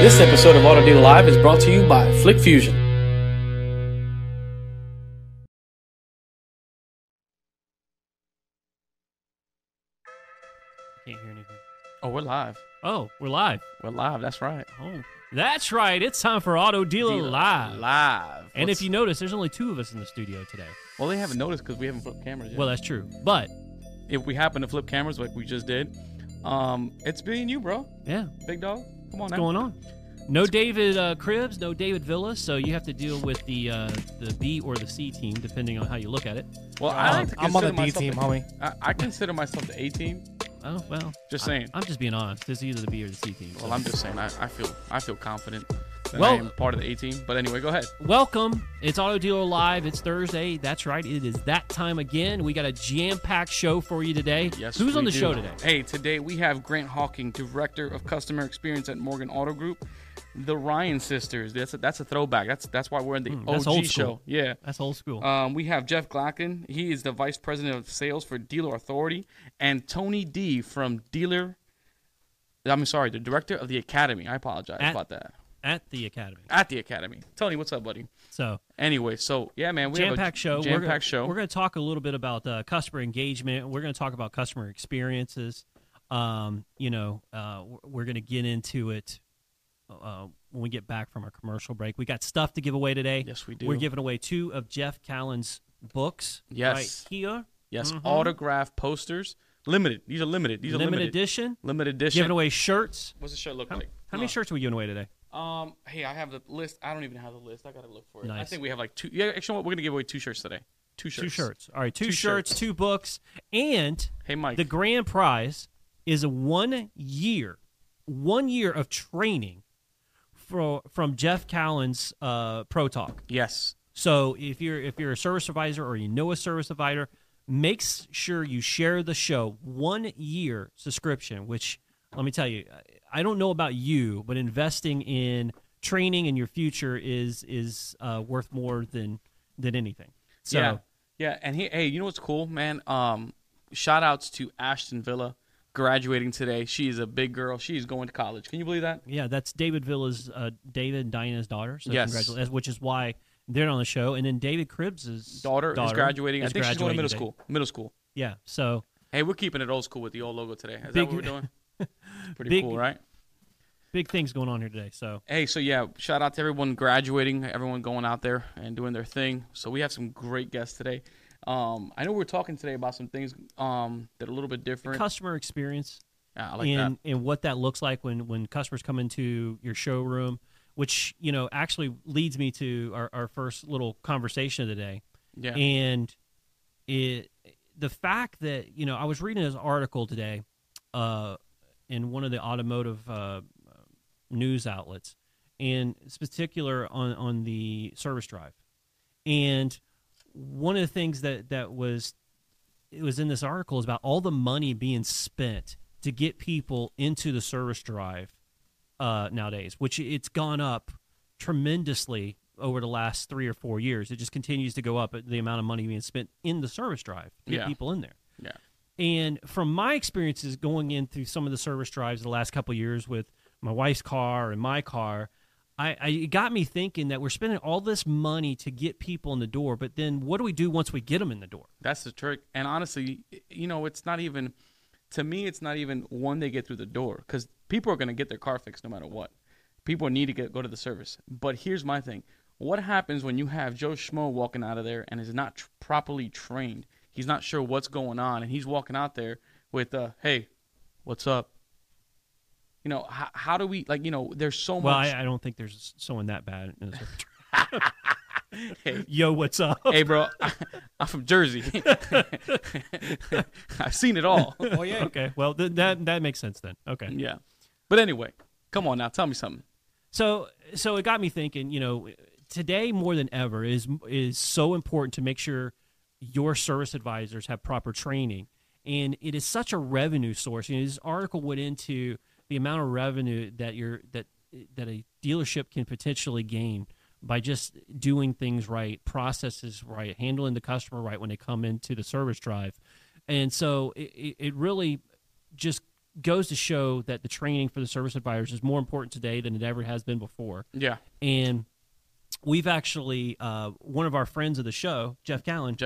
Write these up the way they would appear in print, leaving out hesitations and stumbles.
This episode of Auto Dealer Live is brought to you by Flick Fusion. Can't hear anything. Oh, we're live. Oh, we're live. We're live. That's right. Oh, that's right. It's time for Auto Dealer Live. And if you notice, there's only two of us in the studio today. Well, they haven't noticed because we haven't flipped cameras yet. Well, that's true. But if we happen to flip cameras like we just did, it's me and you, bro. Yeah. Big dog. Come on. What's going on? No David Cribbs, no David Villa, so you have to deal with the B or the C team, depending on how you look at it. Well, I'm on the D team, homie. I consider myself the A team. Oh, well. Just saying. I'm just being honest. It's either the B or the C team. So. Well, I'm just saying. I feel confident that I am part of the A team. But anyway, go ahead. Welcome. It's Auto Dealer Live. It's Thursday. That's right. It is that time again. We got a jam-packed show for you today. Yes, who's on the show today? Hey, today we have Grant Hawking, Director of Customer Experience at Morgan Auto Group. The Ryan sisters. That's a throwback. That's why we're in the OG show. Yeah. That's old school. We have Jeff Glackin. He is the Vice President of Sales for Dealer Authority. And Tony D from the Director of the Academy. I apologize about that. At the Academy. Tony, what's up, buddy? Yeah, man, we have a show. Jam-packed show. We're going to talk a little bit about customer engagement. We're going to talk about customer experiences. We're going to get into it when we get back from our commercial break. We got stuff to give away today. Yes, we do. We're giving away two of Jeff Cowan's books. Yes. Right here. Yes, autographed posters. Limited. These are limited. These are limited edition. Limited edition. Giving away shirts. What's the shirt look like? How many shirts are we giving away today? Hey, I have the list. I don't even have the list. I got to look for it. Nice. I think we have like two. Yeah, actually, we're going to give away two shirts today. All right, two shirts, 2 books, and hey, Mike, the grand prize is a 1 year of training from Jeff Cowan's Pro Talk. Yes. So if you're a service provider or you know a service provider, make sure you share the show. 1 year subscription, which let me tell you, I don't know about you, but investing in training in your future is worth more than anything. So yeah. And hey, you know what's cool, man? Shout outs to Ashton Villa. Graduating today. She is a big girl. She is going to college. Can you believe that? Yeah, that's David Villa's, David and Diana's daughter. So yes. Congratulations, which is why they're on the show. And then David Cribbs' daughter is graduating. I think she's going to middle school. Middle school. Yeah, so. Hey, we're keeping it old school with the old logo today. Is that what we're doing? Pretty cool, right? Big things going on here today. So hey, shout out to everyone graduating, everyone going out there and doing their thing. So we have some great guests today. I know we're talking today about some things that are a little bit different. The customer experience, yeah, I like that. And what that looks like when customers come into your showroom, which actually leads me to our first little conversation of the day. Yeah. And the fact that I was reading this article today in one of the automotive news outlets, and it's particular on the service drive, and one of the things that was in this article is about all the money being spent to get people into the service drive nowadays, which it's gone up tremendously over the last 3 or 4 years. It just continues to go up at the amount of money being spent in the service drive to get people in there. Yeah. And from my experiences going in through some of the service drives the last couple of years with my wife's car and my car, it got me thinking that we're spending all this money to get people in the door, but then what do we do once we get them in the door? That's the trick. And honestly, it's not even, to me, it's not even when they get through the door, because people are going to get their car fixed no matter what. People need to go to the service. But here's my thing. What happens when you have Joe Schmo walking out of there and is not properly trained? He's not sure what's going on, and he's walking out there with, hey, what's up? How do we, there's so much. Well, I don't think there's someone that bad in this. Hey. Yo, what's up? Hey, bro, I'm from Jersey. I've seen it all. Oh, yeah. Okay, well, that makes sense then. Okay. Yeah. But anyway, come on now, tell me something. So it got me thinking, today more than ever is so important to make sure your service advisors have proper training. And it is such a revenue source. This article went into the amount of revenue that a dealership can potentially gain by just doing things right, processes right, handling the customer right when they come into the service drive. And so it really just goes to show that the training for the service advisors is more important today than it ever has been before. Yeah. And we've actually, one of our friends of the show, Jeff Cowan,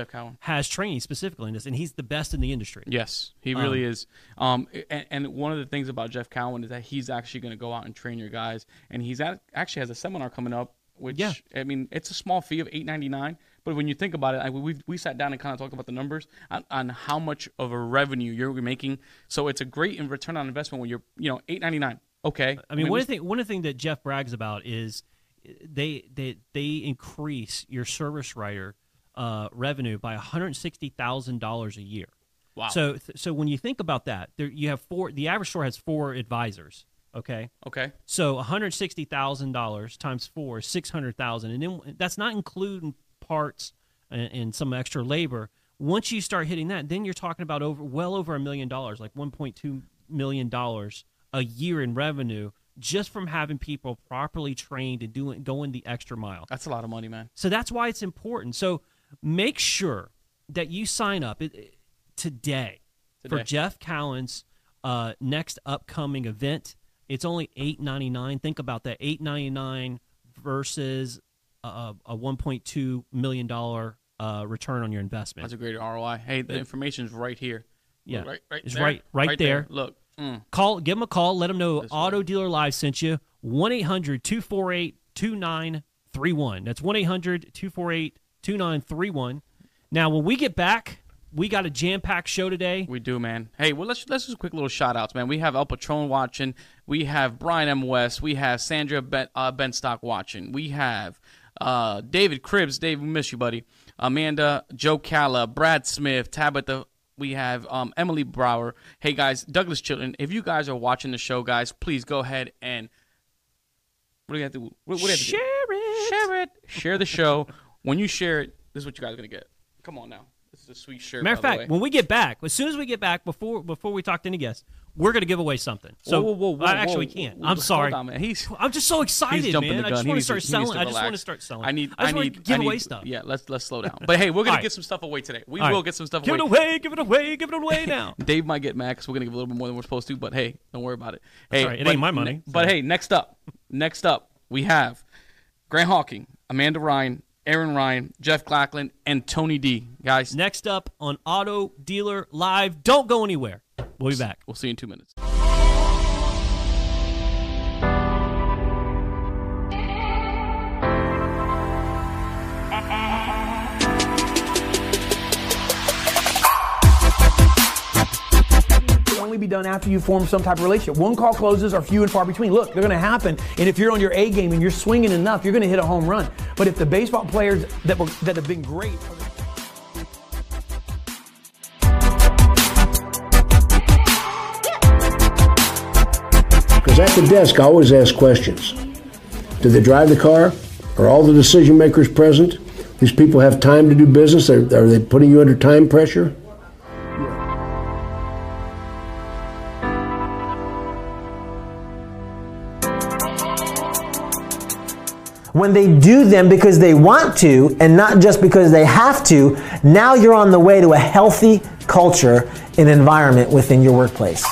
has training specifically in this, and he's the best in the industry. Yes, he really is. And one of the things about Jeff Cowan is that he's actually going to go out and train your guys, and he's actually has a seminar coming up, which, yeah. I mean, it's a small fee of $8.99, but when you think about it, we sat down and kind of talked about the numbers on how much of a revenue you're making. So it's a great return on investment when you're, $8.99. Okay. I mean one thing that Jeff brags about is they increase your service writer revenue by $160,000 a year. Wow. So when you think about that, you have the average store has 4 advisors. Okay. So $160,000 times 4 is $600,000, and then that's not including parts and some extra labor. Once you start hitting that, then you're talking about well over $1 million, like $1.2 million a year in revenue just from having people properly trained and going the extra mile. That's a lot of money, man. So that's why it's important. So make sure that you sign up today for Jeff Cowan's next upcoming event. It's only $8.99. Think about that, $8.99 versus a $1.2 million return on your investment. That's a great ROI. Hey, the information's right here. Yeah, It's right there. Look. Give them a call. Let them know Auto Dealer Live sent you. 1-800-248-2931. That's 1-800-248-2931. Now, when we get back, we got a jam-packed show today. We do, man. Hey, well, let's just quick little shout-outs, man. We have El Patron watching. We have Brian M. West. We have Sandra Benstock watching. We have David Cribbs. Dave, we miss you, buddy. Amanda, Joe Calla, Brad Smith, Tabitha. We have Emily Brower. Hey, guys, Douglas Chilton. If you guys are watching the show, guys, please go ahead and share it. Share the show. When you share it, this is what you guys are going to get. Come on now. This is a sweet shirt. Matter of fact, when we get back, as soon as we get back, before we talk to any guests, we're going to give away something. So I actually can't. I'm sorry. Hold on, man. I'm just so excited, man. I just want to start selling. I just want to give away stuff. Yeah, let's slow down. But hey, we're going to give some stuff away today. Give it away now. Dave might get mad because we're going to give a little bit more than we're supposed to, but hey, don't worry about it. Hey, right. It ain't my money. But hey, next up, we have Grant Hawking, Amanda Ryan, Aaron Ryan, Jeff Glackin, and Tony D. Guys, next up on Auto Dealer Live. Don't go anywhere. We'll be back. We'll see you in 2 minutes. Be done after you form some type of relationship. One call closes are few and far between. Look, they're going to happen, and if you're on your A game and you're swinging enough, you're going to hit a home run. But if the baseball players that have been great. Because at the desk, I always ask questions. Do they drive the car? Are all the decision makers present? These people have time to do business? Are they putting you under time pressure? When they do them because they want to and not just because they have to, now you're on the way to a healthy culture and environment within your workplace.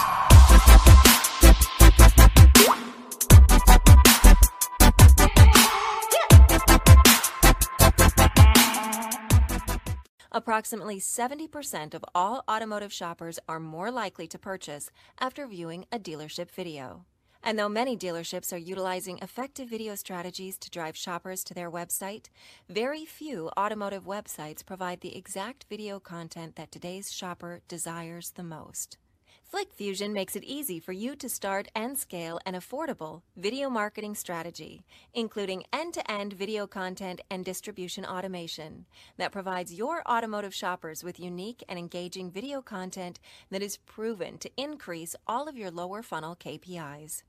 Approximately 70% of all automotive shoppers are more likely to purchase after viewing a dealership video. And though many dealerships are utilizing effective video strategies to drive shoppers to their website, very few automotive websites provide the exact video content that today's shopper desires the most. Flick Fusion makes it easy for you to start and scale an affordable video marketing strategy, including end-to-end video content and distribution automation that provides your automotive shoppers with unique and engaging video content that is proven to increase all of your lower funnel KPIs.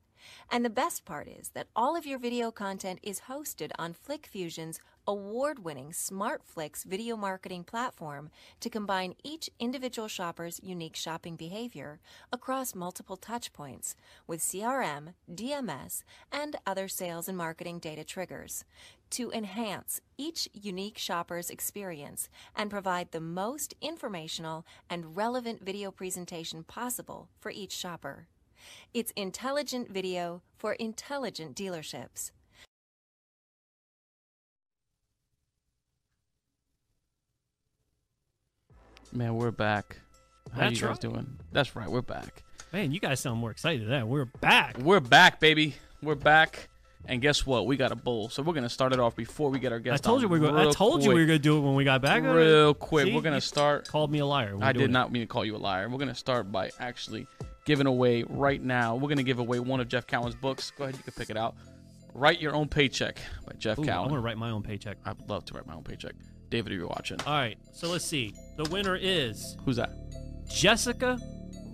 And the best part is that all of your video content is hosted on Flick Fusion's award-winning SmartFlix video marketing platform to combine each individual shopper's unique shopping behavior across multiple touchpoints with CRM, DMS, and other sales and marketing data triggers to enhance each unique shopper's experience and provide the most informational and relevant video presentation possible for each shopper. It's intelligent video for intelligent dealerships. Man, we're back. How you guys doing? That's right, we're back. Man, you guys sound more excited than that. We're back. We're back, baby. We're back. And guess what? We got a bowl. So we're going to start it off before we get our guest on. I told you we were going to do it when we got back. Real quick. See, we're going to start. Called me a liar. I did not mean to call you a liar. We're going to start by actually giving away right now. We're going to give away one of Jeff Cowan's books. Go ahead. You can pick it out. Write Your Own Paycheck by Jeff Cowan. I want to write my own paycheck. I would love to write my own paycheck. David, if you're watching. All right. So let's see. The winner is. Who's that? Jessica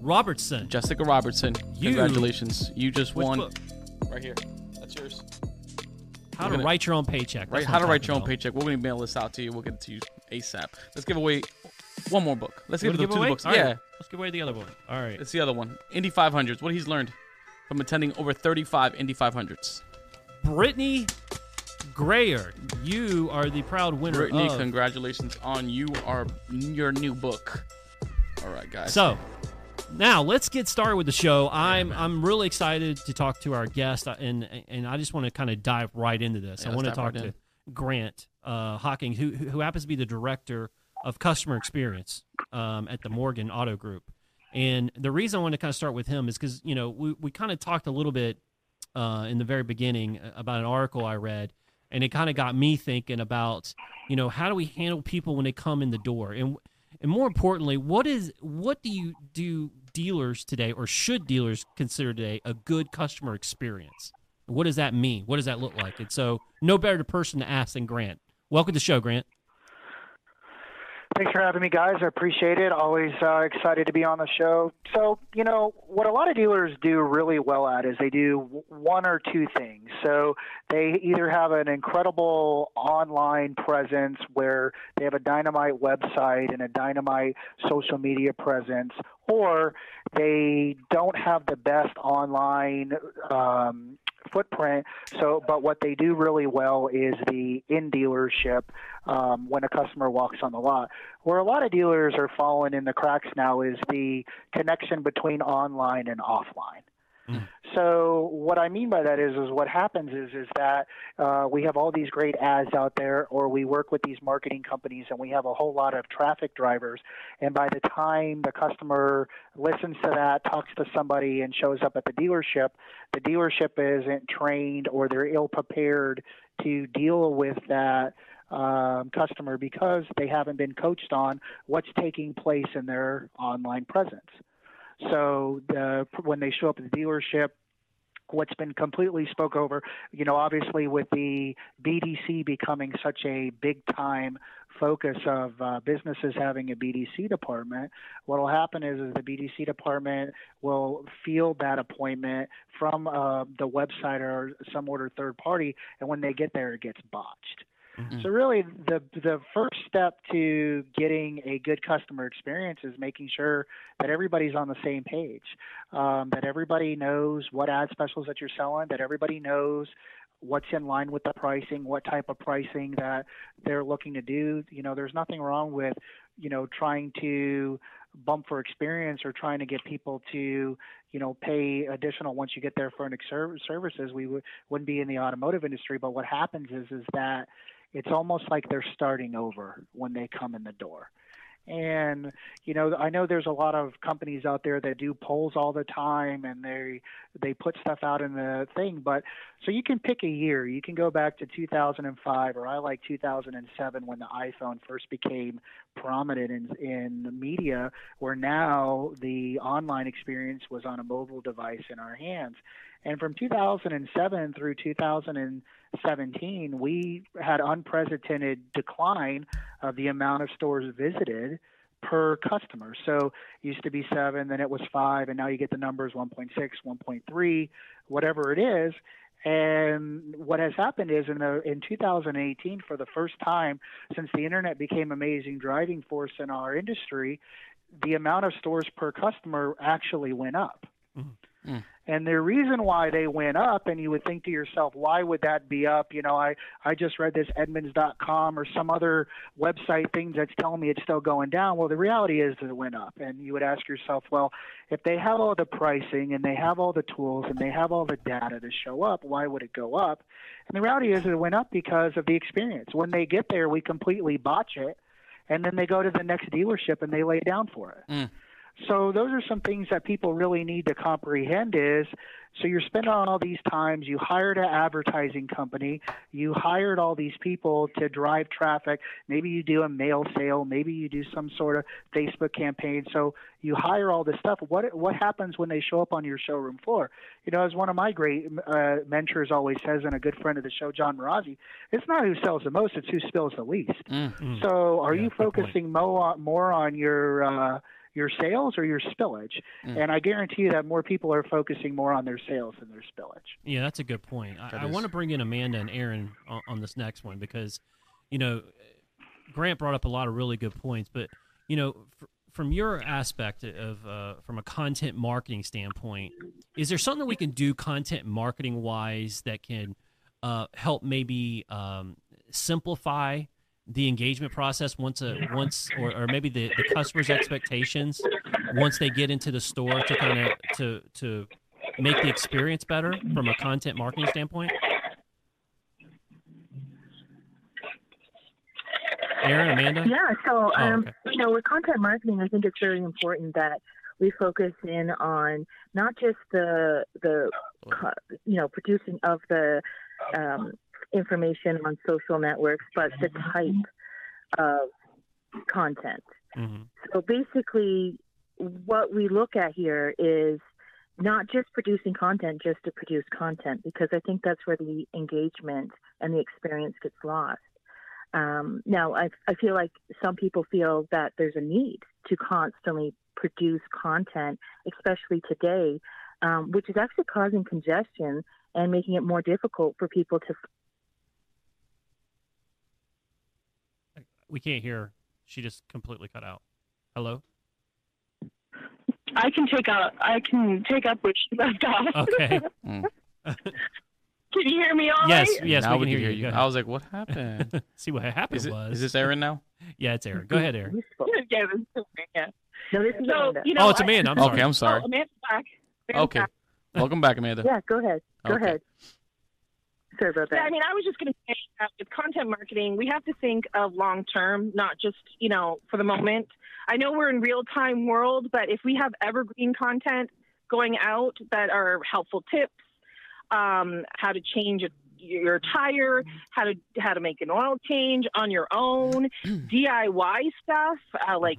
Robertson. Jessica Robertson. Congratulations. You just won. Book? Right here. Yours. How to write your own paycheck. Right, how to write your own paycheck. We're going to mail this out to you. We'll get it to you ASAP. Let's give away one more book. Let's give away two books. All yeah. Right. Let's give away the other one. All right. It's the other one. Indy 500s. What he's learned from attending over 35 Indy 500s. Brittany Grayer, you are the proud winner. Brittany, congratulations on your new book. All right, guys. So. Now, let's get started with the show. I'm really excited to talk to our guest, and I just want to kind of dive right into this. Yeah, I want to talk to Grant Hawking, who happens to be the Director of Customer Experience at the Morgan Auto Group. And the reason I want to kind of start with him is because, you know, we kind of talked a little bit in the very beginning about an article I read, and it kind of got me thinking about, you know, how do we handle people when they come in the door? And more importantly, what do dealers today, or should dealers consider today, a good customer experience? What does that mean? What does that look like? And so, no better person to ask than Grant. Welcome to the show, Grant. Thanks for having me, guys. I appreciate it. Always excited to be on the show. So, you know, what a lot of dealers do really well at is they do one or two things. So they either have an incredible online presence where they have a dynamite website and a dynamite social media presence, or they don't have the best online footprint. So, but what they do really well is the in-dealership when a customer walks on the lot. Where a lot of dealers are falling in the cracks now is the connection between online and offline. So what I mean by that is what happens is that we have all these great ads out there, or we work with these marketing companies, and we have a whole lot of traffic drivers. And by the time the customer listens to that, talks to somebody, and shows up at the dealership isn't trained, or they're ill-prepared to deal with that customer because they haven't been coached on what's taking place in their online presence. So when they show up at the dealership, what's been completely spoke over, you know, obviously with the BDC becoming such a big-time focus of businesses having a BDC department, what will happen is the BDC department will field that appointment from the website or some order third party, and when they get there, it gets botched. So really, the first step to getting a good customer experience is making sure that everybody's on the same page, that everybody knows what ad specials that you're selling, that everybody knows what's in line with the pricing, what type of pricing that they're looking to do. You know, there's nothing wrong with, you know, trying to bump for experience or trying to get people to, you know, pay additional once you get there for an services. We wouldn't be in the automotive industry, but what happens is that it's almost like they're starting over when they come in the door. And, you know, I know there's a lot of companies out there that do polls all the time, and they put stuff out in the thing. But so you can pick a year. You can go back to 2005, or I like 2007 when the iPhone first became prominent in the media, where now the online experience was on a mobile device in our hands. And from 2007 through 2017, we had unprecedented decline of the amount of stores visited per customer. So it used to be 7, then it was 5, and now you get the numbers 1.6, 1.3, whatever it is. And what has happened is in 2018, for the first time since the internet became an amazing driving force in our industry, the amount of stores per customer actually went up. Mm-hmm. And the reason why they went up, and you would think to yourself, why would that be up? You know, I just read this Edmunds.com or some other website thing that's telling me it's still going down. Well, the reality is that it went up. And you would ask yourself, well, if they have all the pricing and they have all the tools and they have all the data to show up, why would it go up? And the reality is that it went up because of the experience. When they get there, we completely botch it, and then they go to the next dealership and they lay down for it. So those are some things that people really need to comprehend is, so you're spending all these times, you hired an advertising company, you hired all these people to drive traffic, maybe you do a mail sale, maybe you do some sort of Facebook campaign, so you hire all this stuff. What happens when they show up on your showroom floor? You know, as one of my great mentors always says, and a good friend of the show, John Marazzi, it's not who sells the most, it's who spills the least. So are you focusing more on your sales or your spillage? And I guarantee you that more people are focusing more on their sales than their spillage. Yeah, that's a good point. I want to bring in Amanda and Aaron on this next one because, you know, Grant brought up a lot of really good points, but, you know, from your aspect of, from a content marketing standpoint, is there something that we can do content marketing wise that can help maybe simplify the engagement process once, or maybe the customer's expectations once they get into the store to kind of to make the experience better from a content marketing standpoint? Aaron, Amanda? Yeah, so you know, with content marketing, I think it's very important that we focus in on not just the you know, producing of the information on social networks, but the type of content. So basically what we look at here is not just producing content just to produce content, because I think that's where the engagement and the experience gets lost. Now, I feel like some people feel that there's a need to constantly produce content, especially today, which is actually causing congestion and making it more difficult for people to... We can't hear her. She just completely cut out. Hello? I can take up what she left off. Okay. Can you hear me all right? Yes, now we can hear you. I was like, what happened? See what happened was... Is this Aaron now? Yeah, it's Aaron. Go ahead, Aaron. Yeah, no, this is Amanda. You know, it's Amanda. I'm sorry. Oh, Amanda's back. Amanda's back. Welcome back, Amanda. Yeah, go ahead. Go ahead. Sorry about that. Yeah, I mean, I was just going to say that with content marketing, we have to think of long-term, not just, you know, for the moment. I know we're in real-time world, but if we have evergreen content going out that are helpful tips, how to change your tire, how to make an oil change on your own, DIY stuff, like,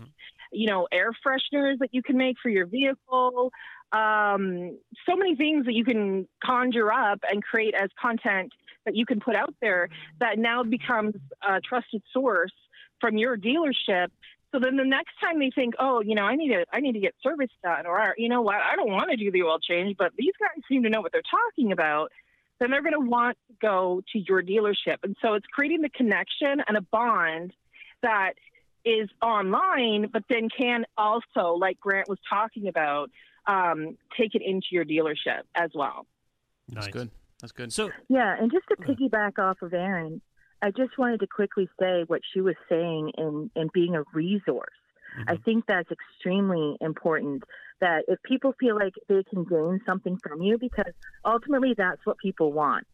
you know, air fresheners that you can make for your vehicle, so many things that you can conjure up and create as content that you can put out there that now becomes a trusted source from your dealership. So then the next time they think, oh, you know, I need to get service done, or, you know what, I don't want to do the oil change, but these guys seem to know what they're talking about, then they're going to want to go to your dealership. And so it's creating the connection and a bond that is online, but then can also, like Grant was talking about, take it into your dealership as well. Nice. That's good. That's good. So yeah, and just to piggyback off of Aaron, I just wanted to quickly say what she was saying in being a resource. I think that's extremely important, that if people feel like they can gain something from you, because ultimately that's what people want.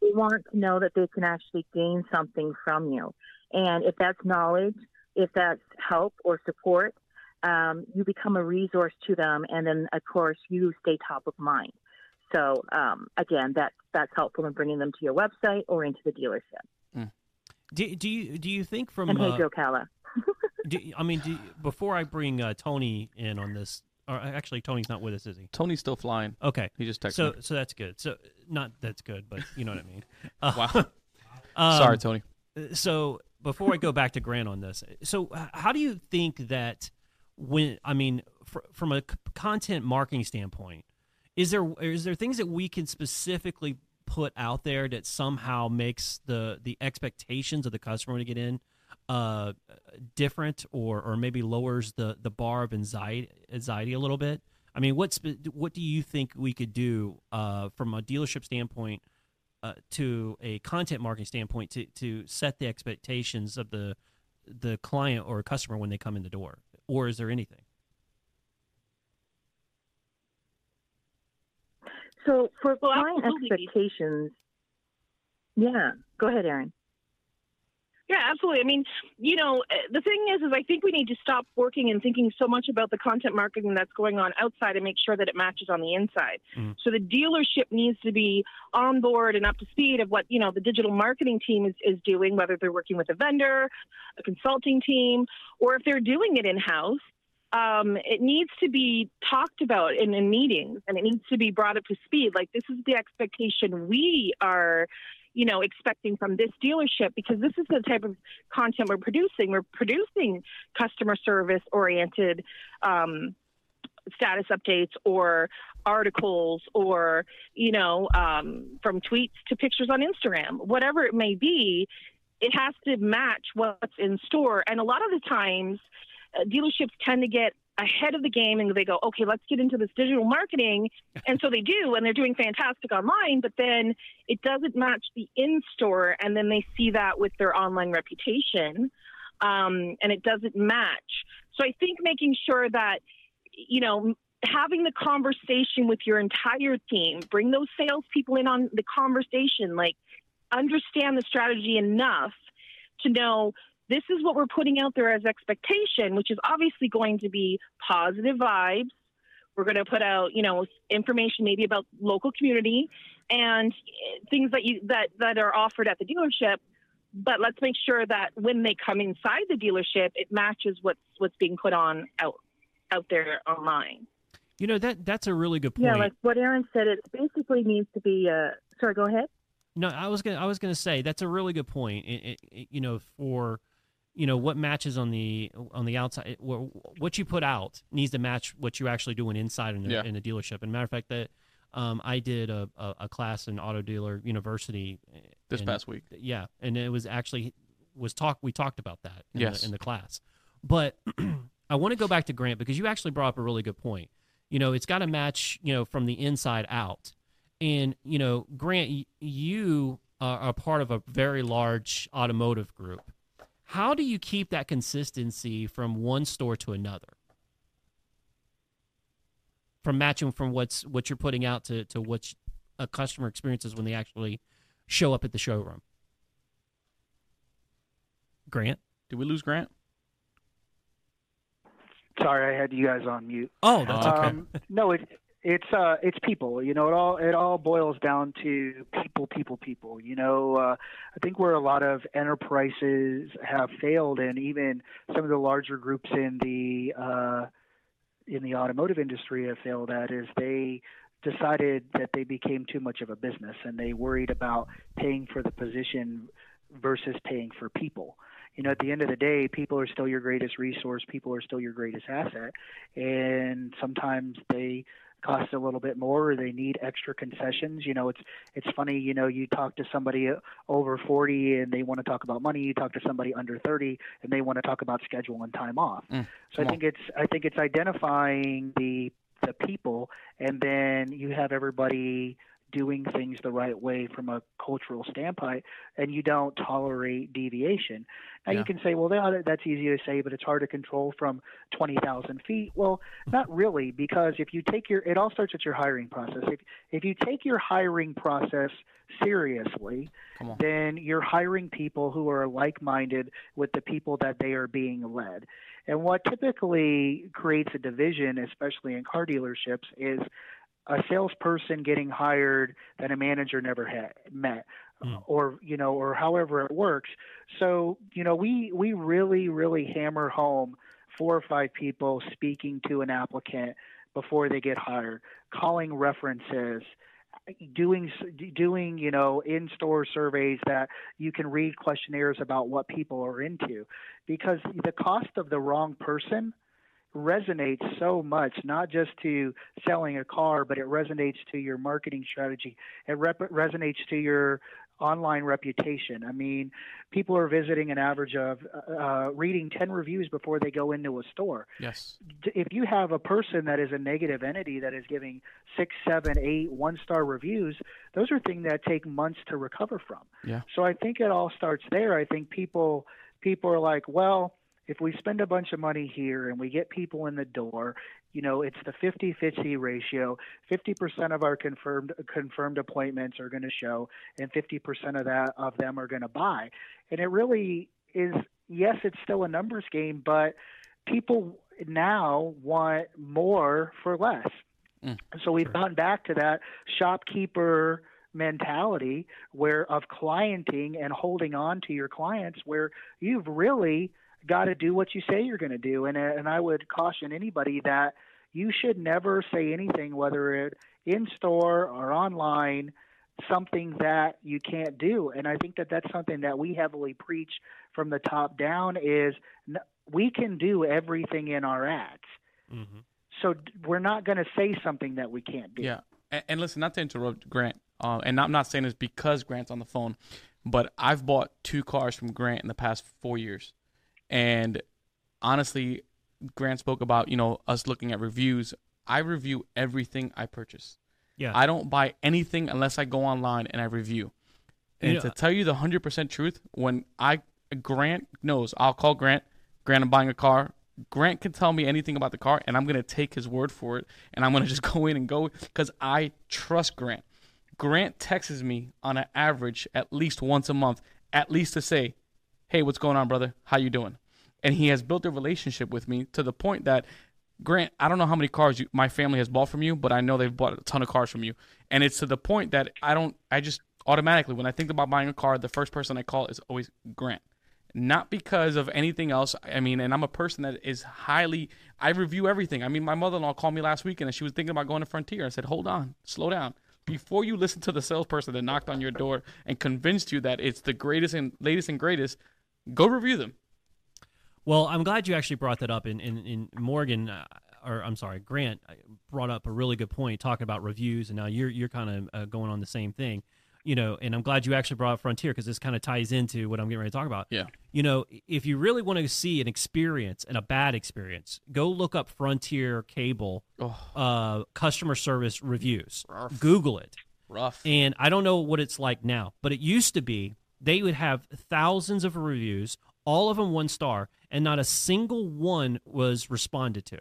They want to know that they can actually gain something from you. And if that's knowledge, if that's help or support, you become a resource to them, and then, of course, you stay top of mind. So, again, that's helpful in bringing them to your website or into the dealership. Do you think from... And hey, Joe Calla. Before I bring Tony in on this, or actually, Tony's not with us, is he? Tony's still flying. Okay. He just texted me. So that's good. So, not that's good, but you know what I mean. Wow. Sorry, Tony. So, before I go back to Grant on this, so how do you think that... From a content marketing standpoint, is there things that we can specifically put out there that somehow makes the expectations of the customer to get in different, or maybe lowers the bar of anxiety a little bit I mean, what do you think we could do from a dealership standpoint to a content marketing standpoint to set the expectations of the client or customer when they come in the door? Or is there anything? So for client expectations, yeah, go ahead, Erin. Yeah, absolutely. I mean, you know, the thing is I think we need to stop working and thinking so much about the content marketing that's going on outside and make sure that it matches on the inside. Mm. So the dealership needs to be on board and up to speed of what, you know, the digital marketing team is doing, whether they're working with a vendor, a consulting team, or if they're doing it in-house. It needs to be talked about in meetings, and it needs to be brought up to speed. Like, this is the expectation we are, you know, expecting from this dealership, because this is the type of content we're producing. We're producing customer service oriented status updates or articles or, you know, from tweets to pictures on Instagram, whatever it may be. It has to match what's in store. And a lot of the times, dealerships tend to get ahead of the game and they go, okay, let's get into this digital marketing. And so they do, and they're doing fantastic online, but then it doesn't match the in-store. And then they see that with their online reputation and it doesn't match. So I think making sure that, you know, having the conversation with your entire team, bring those salespeople in on the conversation, like understand the strategy enough to know, this is what we're putting out there as expectation, which is obviously going to be positive vibes. We're going to put out, you know, information maybe about local community and things that that are offered at the dealership. But let's make sure that when they come inside the dealership, it matches what's being put on out there online. You know, that's a really good point. Yeah, like what Erin said, it basically needs to be. Sorry, go ahead. No, I was gonna say that's a really good point. You know, for you know, what matches on the outside, what you put out needs to match what you're actually doing inside in the dealership. And matter of fact, that I did a class in Auto Dealer University past week. Yeah, and it was actually we talked about that in the class. But I want to go back to Grant, because you actually brought up a really good point. You know, it's got to match, you know, from the inside out. And you know, Grant, you are a part of a very large automotive group. How do you keep that consistency from one store to another? From matching from what you're putting out to what a customer experiences when they actually show up at the showroom. Grant? Did we lose Grant? Sorry, I had you guys on mute. Oh, that's okay. No, it's people. You know, it all boils down to people. You know, I think where a lot of enterprises have failed, and even some of the larger groups in the automotive industry have failed at, is they decided that they became too much of a business, and they worried about paying for the position versus paying for people. You know, at the end of the day, people are still your greatest resource. People are still your greatest asset, and sometimes they cost a little bit more, or they need extra concessions. You know, it's funny, you know, you talk to somebody over 40 and they want to talk about money. You talk to somebody under 30 and they want to talk about schedule and time off. So I think it's identifying the people, and then you have everybody doing things the right way from a cultural standpoint, and you don't tolerate deviation. Now you can say, well, that's easy to say, but it's hard to control from 20,000 feet. Well, not really, because if you take it all starts at your hiring process. If you take your hiring process seriously, then you're hiring people who are like-minded with the people that they are being led. And what typically creates a division, especially in car dealerships, is a salesperson getting hired that a manager never met, or, you know, or however it works. So, you know, we really, really hammer home 4 or 5 people speaking to an applicant before they get hired, calling references, doing, you know, in-store surveys that you can read questionnaires about what people are into, because the cost of the wrong person resonates so much, not just to selling a car, but it resonates to your marketing strategy. It resonates to your online reputation. I mean, people are visiting an average of reading 10 reviews before they go into a store. Yes. If you have a person that is a negative entity that is giving 6, 7, 8 one-star reviews, those are things that take months to recover from. Yeah. So I think it all starts there. I think people are like, well, if we spend a bunch of money here and we get people in the door, you know, it's the 50-50 ratio. 50% of our confirmed appointments are going to show, and 50% of them are going to buy. And it really is, yes, it's still a numbers game, but people now want more for less. So we've gone back to that shopkeeper mentality where of clienting and holding on to your clients, where you've really got to do what you say you're going to do. And I would caution anybody that you should never say anything, whether it in store or online, something that you can't do. And I think that that's something that we heavily preach from the top down is we can do everything in our ads. Mm-hmm. So we're not going to say something that we can't do. Yeah. And listen, not to interrupt Grant, and I'm not saying this because Grant's on the phone, but I've bought 2 cars from Grant in the past 4 years. And honestly, Grant spoke about, you know, us looking at reviews. I review everything I purchase. Yeah. I don't buy anything unless I go online and I review. And to tell you the 100% truth, when Grant knows, I'll call Grant. Grant, I'm buying a car. Grant can tell me anything about the car, and I'm going to take his word for it, and I'm going to just go in and go because I trust Grant. Grant texts me on an average at least once a month, at least to say, hey, what's going on, brother? How you doing? And he has built a relationship with me to the point that, Grant, I don't know how many cars my family has bought from you, but I know they've bought a ton of cars from you. And it's to the point that I just automatically, when I think about buying a car, the first person I call is always Grant. Not because of anything else. I mean, and I'm a person that is I review everything. I mean, my mother-in-law called me last weekend and she was thinking about going to Frontier. I said, hold on, slow down. Before you listen to the salesperson that knocked on your door and convinced you that it's the greatest and latest and greatest, go review them. Well, I'm glad you actually brought that up. In Morgan, Grant brought up a really good point talking about reviews, and now you're kind of going on the same thing. You know, and I'm glad you actually brought up Frontier because this kind of ties into what I'm getting ready to talk about. Yeah. You know, if you really want to see an experience and a bad experience, go look up Frontier Cable customer service reviews. Rough. Google it. Rough. And I don't know what it's like now, but it used to be they would have thousands of reviews, all of them 1 star, and not a single one was responded to.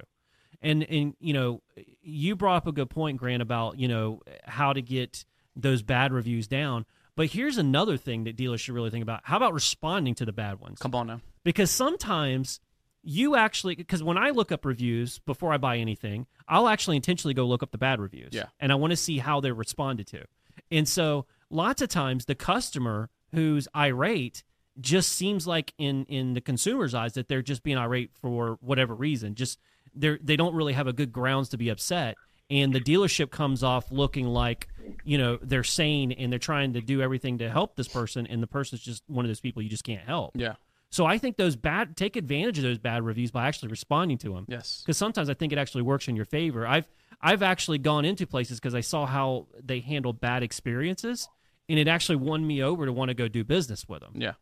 And you know, you brought up a good point, Grant, about, you know, how to get those bad reviews down. But here's another thing that dealers should really think about. How about responding to the bad ones? Come on now. Because sometimes because when I look up reviews before I buy anything, I'll actually intentionally go look up the bad reviews. Yeah. And I want to see how they're responded to. And so lots of times the customer who's irate just seems like in the consumer's eyes that they're just being irate for whatever reason. Just they don't really have a good grounds to be upset. And the dealership comes off looking like, you know, they're sane and they're trying to do everything to help this person, and the person's just one of those people you just can't help. Yeah. So I think take advantage of those bad reviews by actually responding to them. Yes. Because sometimes I think it actually works in your favor. I've actually gone into places because I saw how they handle bad experiences, and it actually won me over to want to go do business with them. Yeah.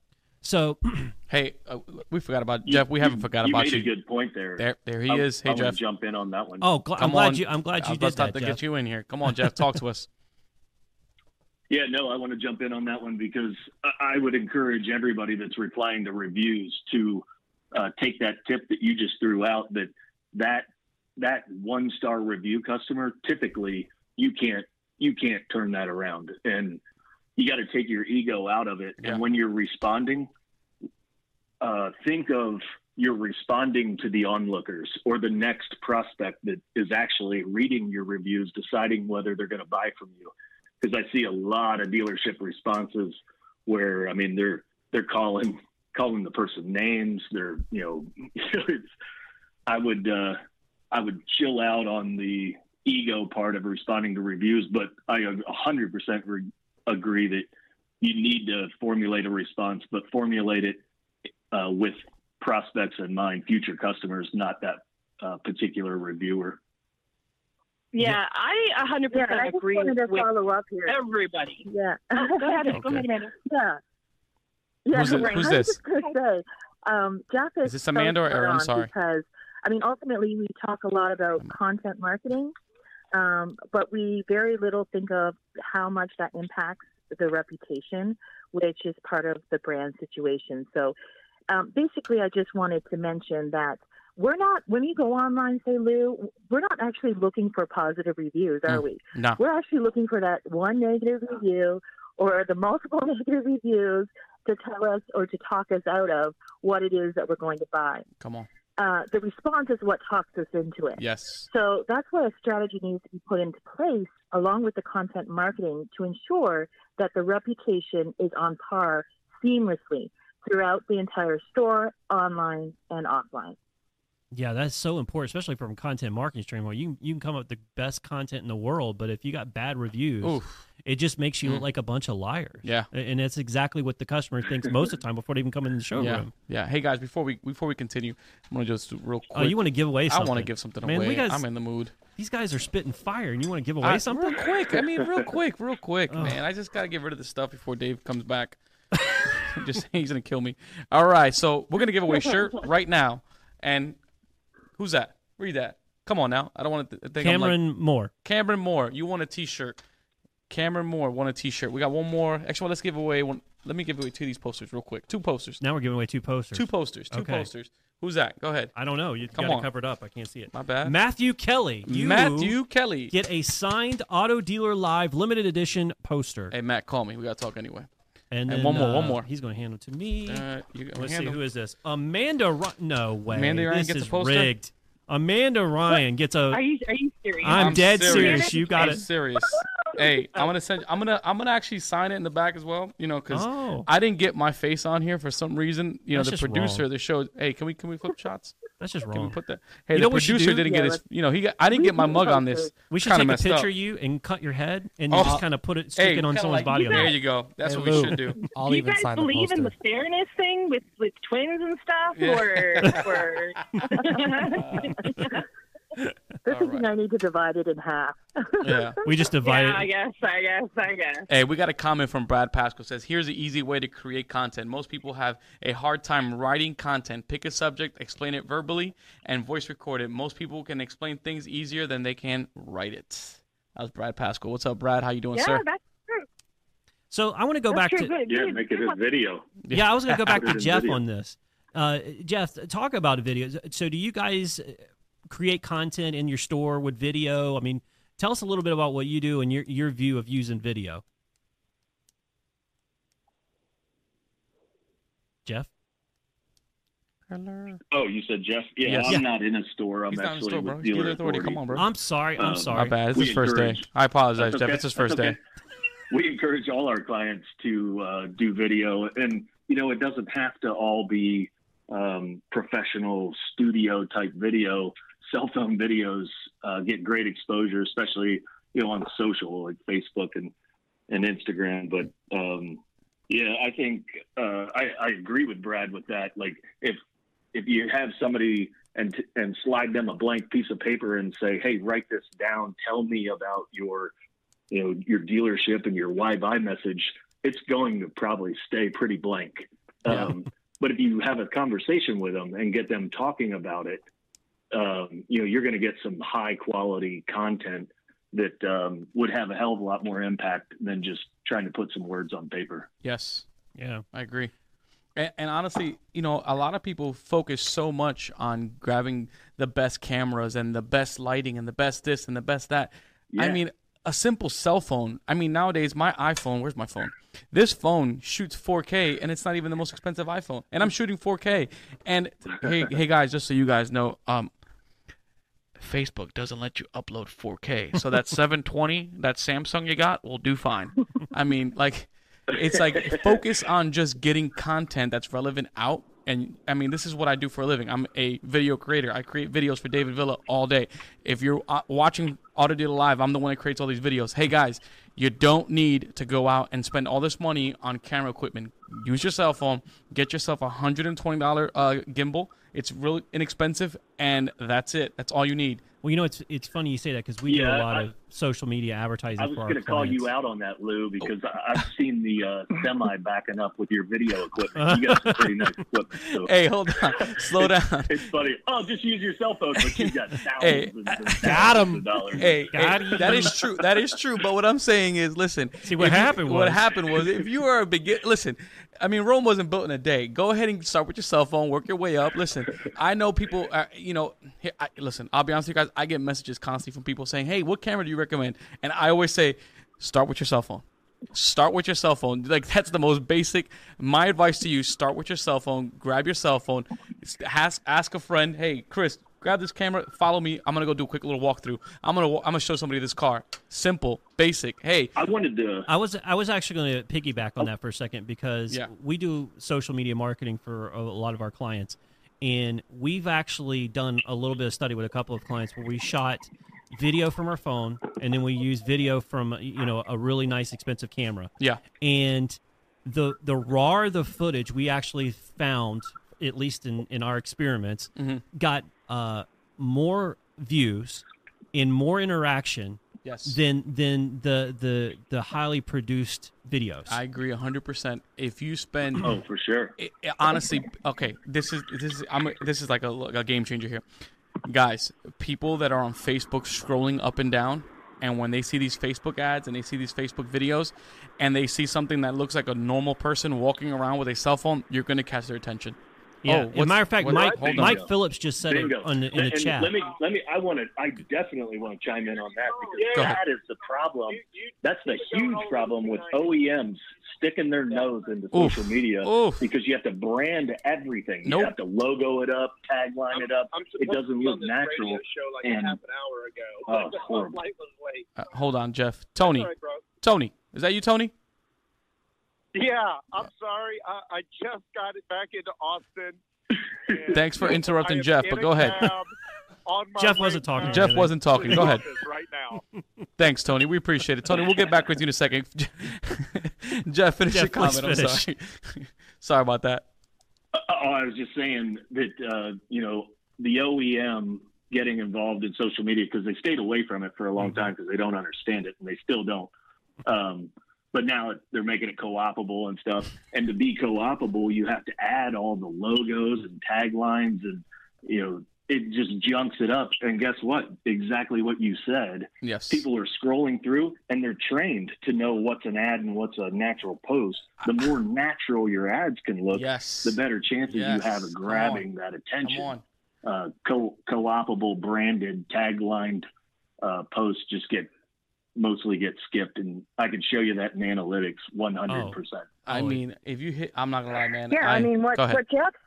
So, hey, we forgot about Jeff. We haven't forgot about you. You made a good point there. There he is. Hey, Jeff, want to jump in on that one. Oh, I'm glad you did that, Jeff. Get you in here. Come on, Jeff, talk to us. Yeah, no, I want to jump in on that one because I would encourage everybody that's replying to reviews to take that tip that you just threw out. That 1-star review customer, typically you can't turn that around, and you got to take your ego out of it. Yeah. And when you're responding, think of you're responding to the onlookers or the next prospect that is actually reading your reviews, deciding whether they're going to buy from you. Because I see a lot of dealership responses where, I mean, they're calling the person names. They're, you know, I would chill out on the ego part of responding to reviews, but I 100% agree that you need to formulate a response, but formulate it with prospects in mind, future customers, not that particular reviewer. Yeah, I 100% agree with everybody. Yeah. Go ahead. Okay. Go ahead, Amanda. Yeah. Who's this? Just gonna say, Jeff is this Amanda or Aaron? Sorry. Because, I mean, ultimately we talk a lot about content marketing, but we very little think of how much that impacts the reputation, which is part of the brand situation. So basically, I just wanted to mention that we're not, when you go online, say, Lou, we're not actually looking for positive reviews, are we? No. We're actually looking for that one negative review or the multiple negative reviews to tell us or to talk us out of what it is that we're going to buy. Come on. The response is what talks us into it. Yes. So that's where a strategy needs to be put into place along with the content marketing to ensure that the reputation is on par seamlessly throughout the entire store, online and offline. Yeah, that's so important, especially from a content marketing standpoint. You can come up with the best content in the world, but if you got bad reviews, it just makes you look like a bunch of liars. Yeah. And that's exactly what the customer thinks most of the time before they even come in the showroom. Yeah. Hey, guys, before we continue, I'm going to just real quick. Oh, you want to give away something? I want to give something away. I'm in the mood. These guys are spitting fire, and you want to give away something? Real quick, man. I just got to get rid of this stuff before Dave comes back. He's going to kill me. All right, so we're going to give away a shirt right now, and – who's that? Read that. Come on now. I don't want to think Cameron Moore. Cameron Moore. You want a T-shirt. Cameron Moore won a T-shirt. We got one more. Actually, let's give away one. Let me give away two of these posters real quick. Two posters. Now we're giving away two posters. Two posters. Who's that? Go ahead. I don't know. You got it covered up. I can't see it. My bad. Matthew Kelly. Matthew Kelly. Get a signed Auto Dealer Live limited edition poster. Hey, Matt, call me. We got to talk anyway. And then, one more. He's going to hand it to me. Let's see. Who is this? Amanda Ryan. No way. Amanda Ryan gets a poster? This is rigged. Amanda Ryan gets a... Are you serious? I'm dead serious. You got it. I'm serious. Hey, I'm gonna actually sign it in the back as well. You know, because I didn't get my face on here for some reason. You know, the producer of the show. Hey, can we flip shots? That's just wrong. Can we put that? Hey, the producer didn't get his. You know, I didn't get my mug on this. We should take a picture of you and cut your head and you just kind of put it sticking on someone's body. There you go. That's what we should do. Do you guys believe in the fairness thing with twins and stuff, or? This is when I need to divide it in half. Yeah, we just divide it. I guess. Hey, we got a comment from Brad Pasco. Says, here's the easy way to create content. Most people have a hard time writing content. Pick a subject, explain it verbally, and voice record it. Most people can explain things easier than they can write it. That was Brad Pasco. What's up, Brad? How you doing, sir? Yeah, that's true. So I want to go back to... Yeah, make it a video. Yeah, I was going to go back to Jeff on this. Jeff, talk about videos. So do you guys... create content in your store with video? I mean, tell us a little bit about what you do and your view of using video. Jeff? Hello. Oh, you said Jeff? Yeah, yes. I'm not in a store. I'm actually with Dealer Authority. Come on, bro. I'm sorry. My bad. It's his first day. I apologize, Jeff. It's his first day. We encourage all our clients to do video. And, you know, it doesn't have to all be professional studio type video. Cell phone videos get great exposure, especially, you know, on social, like Facebook and Instagram. But I think I agree with Brad with that. Like if you have somebody and slide them a blank piece of paper and say, hey, write this down, tell me about your dealership and your why-buy message, it's going to probably stay pretty blank. But if you have a conversation with them and get them talking about it, you're going to get some high quality content that would have a hell of a lot more impact than just trying to put some words on paper. Yes. Yeah, I agree. And honestly, you know, a lot of people focus so much on grabbing the best cameras and the best lighting and the best this and the best that. Yeah. I mean, a simple cell phone. I mean, nowadays, my iPhone, where's my phone? This phone shoots 4K, and it's not even the most expensive iPhone. And I'm shooting 4K. And hey guys, just so you guys know, Facebook doesn't let you upload 4K. So that 720, that Samsung you got, will do fine. I mean, like, it's like focus on just getting content that's relevant out. And, I mean, this is what I do for a living. I'm a video creator. I create videos for David Villa all day. If you're watching Auto Dealer Live, I'm the one that creates all these videos. Hey, guys, you don't need to go out and spend all this money on camera equipment. Use your cell phone. Get yourself a $120 gimbal It's really inexpensive, and that's it. That's all you need. Well, you know, it's funny you say that because we do a lot of social media advertising. I was going to call you out on that, Lou, because I've seen the semi backing up with your video equipment. You got some pretty nice equipment. So. Hey, hold on, slow down. It's funny. Oh, just use your cell phone, but you got thousands of dollars. Hey, that is true. That is true. But what I'm saying is, listen. See what happened was if you are a beginner, listen. I mean, Rome wasn't built in a day. Go ahead and start with your cell phone. Work your way up. Listen, I know people, listen, I'll be honest with you guys. I get messages constantly from people saying, hey, what camera do you recommend? And I always say, start with your cell phone. Start with your cell phone. Like, that's the most basic. My advice to you, start with your cell phone. Grab your cell phone. Ask a friend, hey, Chris, grab this camera. Follow me. I'm going to go do a quick little walkthrough. I'm going to show somebody this car. Simple, basic. Hey, I was actually going to piggyback on that for a second because we do social media marketing for a lot of our clients. And we've actually done a little bit of study with a couple of clients where we shot video from our phone and then we used video from, you know, a really nice expensive camera. Yeah. And the raw of the footage we actually found, at least in our experiments, got more views and more interaction than the highly produced videos. I agree 100%. If you spend for sure. Honestly, okay, this is like a game changer here. Guys, people that are on Facebook scrolling up and down, and when they see these Facebook ads and they see these Facebook videos and they see something that looks like a normal person walking around with a cell phone, you're going to catch their attention. Yeah. As a matter of fact, Mike Phillips just said it in the chat. Let me. I definitely want to chime in on that because that is the problem. That's the huge problem with OEMs sticking their nose into social media because you have to brand everything. You have to logo it up, tagline it up. It doesn't look natural. Hold on, Jeff. Tony, is that you, Tony? Yeah, I'm sorry. I just got it back into Austin. Thanks for interrupting, Jeff, but go ahead. Jeff wasn't talking. Go ahead. Right now. Thanks, Tony. We appreciate it. Tony, we'll get back with you in a second. Jeff, finish your comment. I'm sorry. Sorry about that. I was just saying that, the OEM getting involved in social media because they stayed away from it for a long time because they don't understand it, and they still don't. But now they're making it co-opable and stuff. And to be co-opable, you have to add all the logos and taglines and, it just junks it up. And guess what? Exactly what you said. Yes. People are scrolling through and they're trained to know what's an ad and what's a natural post. The more natural your ads can look, the better chances you have of grabbing that attention. Co-opable, branded, taglined posts just mostly get skipped, and I can show you that in analytics 100%. I mean, if you hit, I'm not gonna lie, man. Yeah, I mean, what Jeff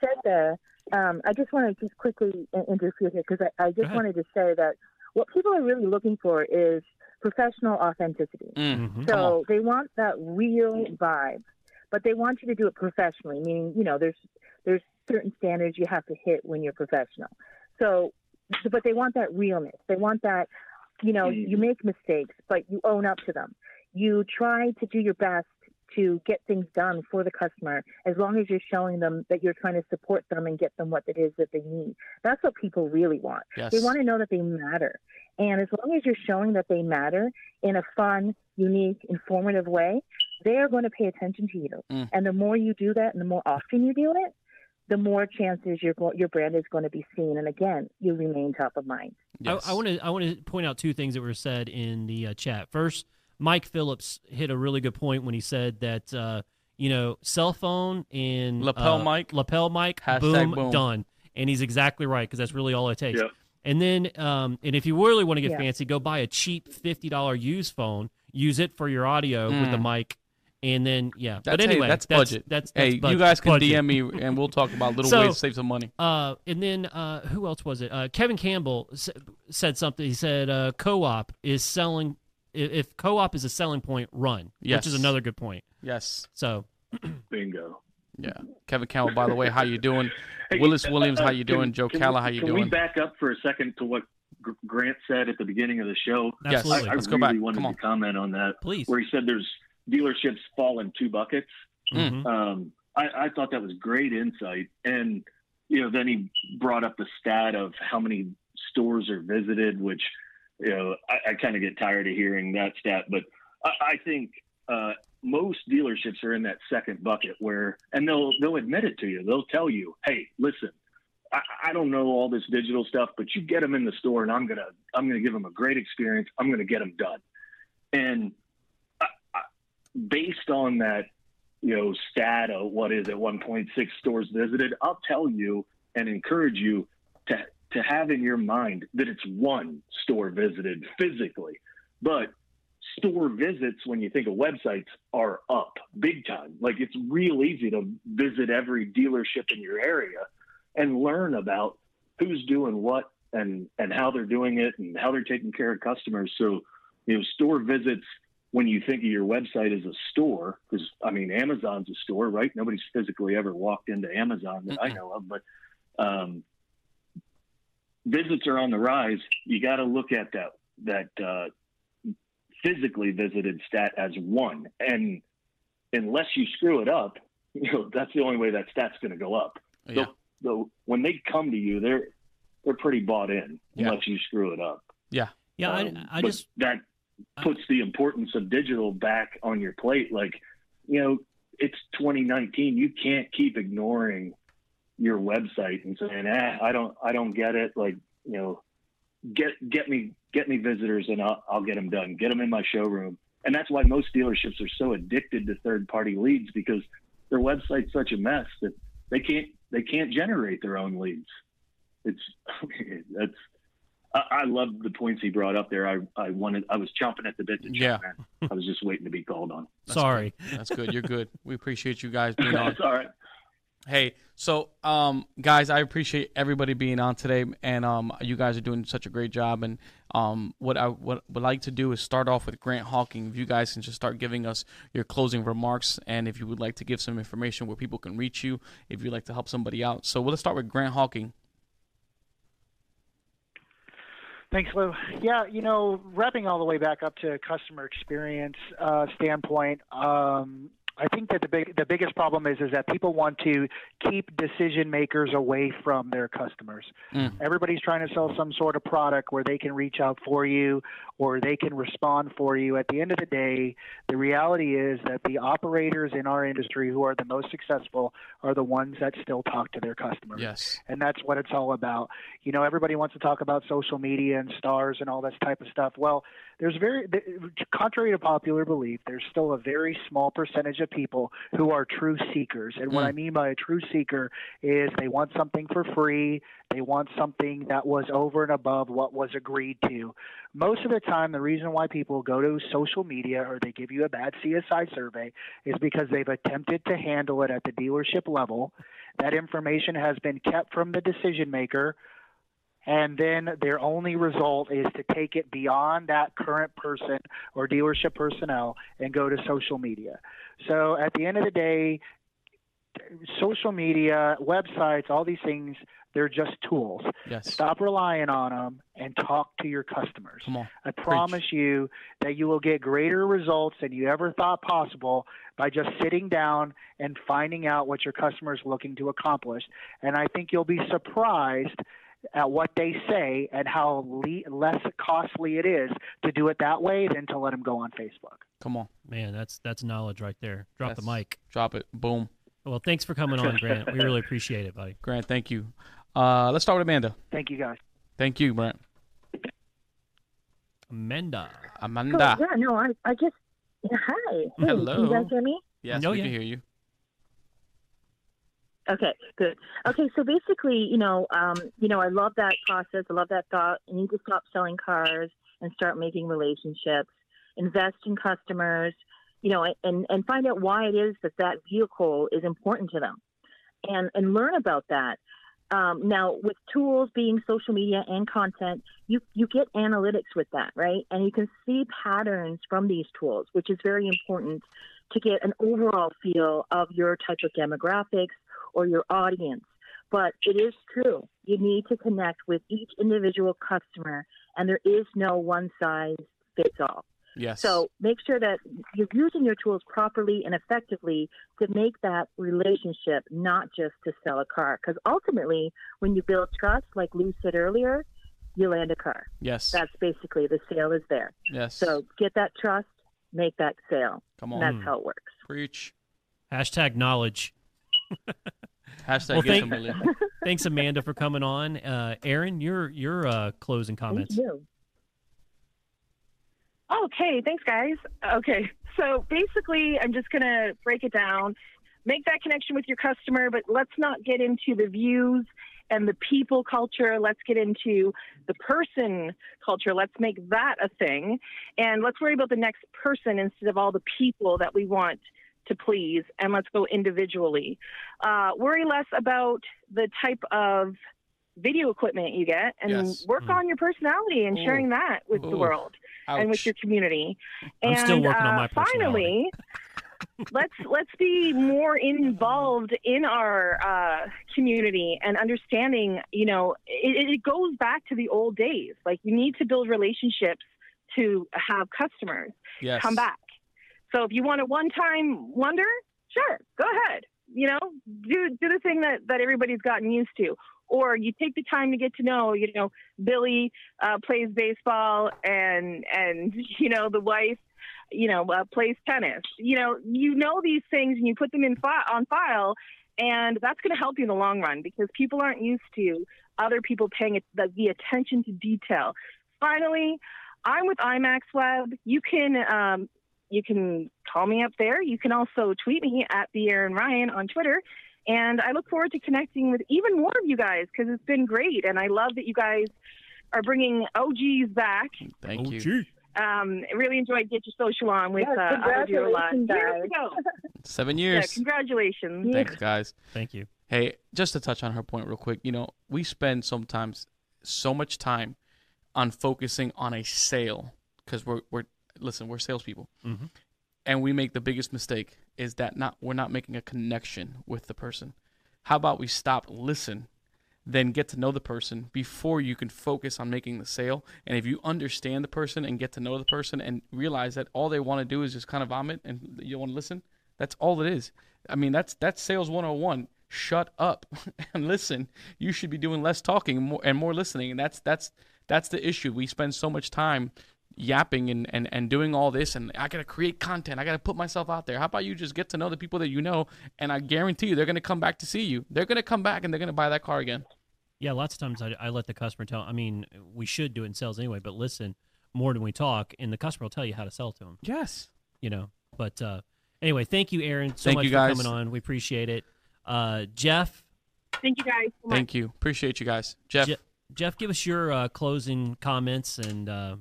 said there, I just want to just quickly interfere here because I just wanted to say that what people are really looking for is professional authenticity. So they want that real vibe, but they want you to do it professionally, meaning, there's certain standards you have to hit when you're professional. So, but they want that realness. They want that. You make mistakes, but you own up to them. You try to do your best to get things done for the customer as long as you're showing them that you're trying to support them and get them what it is that they need. That's what people really want. Yes. They want to know that they matter. And as long as you're showing that they matter in a fun, unique, informative way, they are going to pay attention to you. And the more you do that and the more often you do it, the more chances your brand is going to be seen, and again, you remain top of mind. Yes. I want to point out two things that were said in the chat. First, Mike Phillips hit a really good point when he said that cell phone and lapel mic, boom, done, and he's exactly right because that's really all it takes. Yep. And then, and if you really want to get fancy, go buy a cheap $50 used phone, use it for your audio with the mic. And then, that's budget. That's budget. You guys can DM me, and we'll talk about little ways to save some money. And then, who else was it? Kevin Campbell said something. He said, co-op is selling. If co-op is a selling point, run, which is another good point. Yes. So. Bingo. Yeah. Kevin Campbell, by the way, how you doing? Hey, Willis Williams, how you doing? Joe Calla, how you doing? Can we back up for a second to what Grant said at the beginning of the show? Absolutely. Let's go back. I really wanted to comment on that. Please. Where he said there's dealerships fall in two buckets. I thought that was great insight. And you know, then he brought up the stat of how many stores are visited, which, you know, I kind of get tired of hearing that stat, but I think most dealerships are in that second bucket where, and they'll admit it to you. They'll tell you, hey, listen, I don't know all this digital stuff, but you get them in the store, and I'm gonna give them a great experience. I'm gonna get them done. And based on that, you know, stat of what is it, 1.6 stores visited, I'll tell you and encourage you to have in your mind that it's one store visited physically, but store visits, when you think of websites, are up big time. Like, it's real easy to visit every dealership in your area and learn about who's doing what and how they're doing it and how they're taking care of customers. So, you know, store visits, when you think of your website as a store, because, I mean, Amazon's a store, right? Nobody's physically ever walked into Amazon that I know of, but visits are on the rise. You got to look at that physically visited stat as one. And unless you screw it up, you know, that's the only way that stat's going to go up. Yeah. So when they come to you, they're pretty bought in, yeah, unless you screw it up. Yeah. Yeah. I just that puts the importance of digital back on your plate. Like, you know, it's 2019. You can't keep ignoring your website and saying, I don't get it. Like, you know, get me visitors and I'll get them done. Get them in my showroom. And that's why most dealerships are so addicted to third-party leads, because their website's such a mess that they can't generate their own leads. I love the points he brought up there. I was chomping at the bit to jump, yeah, in. I was just waiting to be called on. That's sorry. Good. That's good. You're good. We appreciate you guys being on. That's all right. Hey, so guys, I appreciate everybody being on today, and you guys are doing such a great job. And what I would like to do is start off with Grant Hawking. If you guys can just start giving us your closing remarks, and if you would like to give some information where people can reach you, if you'd like to help somebody out. So let's start with Grant Hawking. Thanks, Lou. Yeah, you know, wrapping all the way back up to customer experience standpoint, I think that the biggest problem is that people want to keep decision makers away from their customers. Mm. Everybody's trying to sell some sort of product where they can reach out for you or they can respond for you. At the end of the day, the reality is that the operators in our industry who are the most successful are the ones that still talk to their customers. Yes. And that's what it's all about. You know, everybody wants to talk about social media and stars and all this type of stuff. Well, contrary to popular belief, there's still a very small percentage of people who are true seekers. And what I mean by a true seeker is they want something for free. They want something that was over and above what was agreed to. Most of the time, the reason why people go to social media or they give you a bad CSI survey is because they've attempted to handle it at the dealership level. That information has been kept from the decision maker, and then their only result is to take it beyond that current person or dealership personnel and go to social media. So at the end of the day, social media, websites, all these things, they're just tools. Yes. Stop relying on them and talk to your customers. Come on. I promise you that you will get greater results than you ever thought possible by just sitting down and finding out what your customer is looking to accomplish. And I think you'll be surprised at what they say and how less costly it is to do it that way than to let them go on Facebook. Come on. Man, that's knowledge right there. Drop the mic. Drop it. Boom. Well, thanks for coming on, Grant. We really appreciate it, buddy. Grant, thank you. Let's start with Amanda. Thank you, guys. Thank you, Grant. Amanda. Cool. Yeah, no, I just... Hi. Hey, hello. Can you guys hear me? Yes, we can hear you. Okay, good. Okay, so basically, you know, I love that process. I love that thought. You need to stop selling cars and start making relationships. Invest in customers, you know, and find out why it is that vehicle is important to them, and learn about that. Now, with tools being social media and content, you get analytics with that, right? And you can see patterns from these tools, which is very important to get an overall feel of your type of demographics or your audience. But it is true, you need to connect with each individual customer, and there is no one size fits all. Yes. So make sure that you're using your tools properly and effectively to make that relationship, not just to sell a car. Because ultimately, when you build trust, like Lou said earlier, you land a car. Yes. That's basically the sale is there. Yes. So get that trust, make that sale. Come on. And that's how it works. Preach. Hashtag knowledge. Hashtag get somebody. Thanks, Amanda, for coming on. Aaron, your closing comments. Thank you. Okay, thanks, guys. Okay, so basically, I'm just going to break it down. Make that connection with your customer, but let's not get into the views and the people culture. Let's get into the person culture. Let's make that a thing. And let's worry about the next person instead of all the people that we want to please. And let's go individually. Worry less about the type of video equipment you get, and yes. work on your personality and sharing that with the world. Ouch. And with your community. I'm still working on my personality. Finally, let's be more involved in our community and understanding, you know, it goes back to the old days. Like, you need to build relationships to have customers yes. come back. So if you want a one-time wonder, sure, go ahead. You know, do the thing that everybody's gotten used to. Or you take the time to get to know, you know, Billy plays baseball and, you know, the wife, you know, plays tennis. You know these things and you put them in on file, and that's going to help you in the long run because people aren't used to other people paying the attention to detail. Finally, I'm with IMAX Web. You can call me up there. You can also tweet me at the Aaron Ryan on Twitter. And I look forward to connecting with even more of you guys because it's been great. And I love that you guys are bringing OGs back. Thank you. I really enjoyed Get Your Social On with Audio Live. 7 years. Yeah, congratulations. Thanks, guys. Thank you. Hey, just to touch on her point real quick, you know, we spend sometimes so much time on focusing on a sale because we're salespeople. Mm-hmm. And we make the biggest mistake is that we're not making a connection with the person. How about we stop, listen, then get to know the person before you can focus on making the sale? And if you understand the person and get to know the person and realize that all they want to do is just kind of vomit and you want to listen, that's all it is. I mean, that's sales 101. Shut up and listen. You should be doing less talking and more listening. And that's the issue. We spend so much time yapping and doing all this, and I gotta create content, I gotta put myself out there. How about you just get to know the people that you know, and I guarantee you they're gonna come back to see you. They're gonna come back and they're gonna buy that car again. Yeah, lots of times I let the customer tell. I mean, we should do it in sales anyway, but listen more than we talk, and the customer will tell you how to sell to them. Yes, you know. But anyway, thank you, Aaron, so much for coming on. We appreciate it. Jeff, thank you guys so much. Thank you, appreciate you guys. Jeff, give us your closing comments and.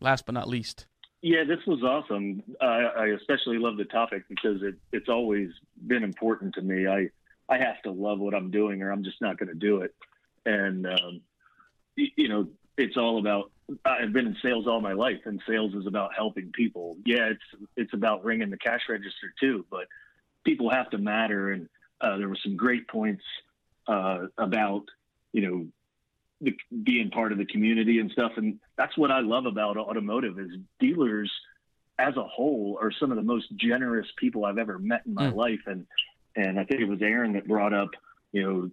Last but not least. Yeah, this was awesome. I especially love the topic because it's always been important to me. I have to love what I'm doing or I'm just not going to do it. And, you know, it's all about, I've been in sales all my life, and sales is about helping people. Yeah, it's about ringing the cash register too, but people have to matter. And there were some great points about, you know, being part of the community and stuff. And that's what I love about automotive is dealers as a whole are some of the most generous people I've ever met in my life. And I think it was Aaron that brought up, you know,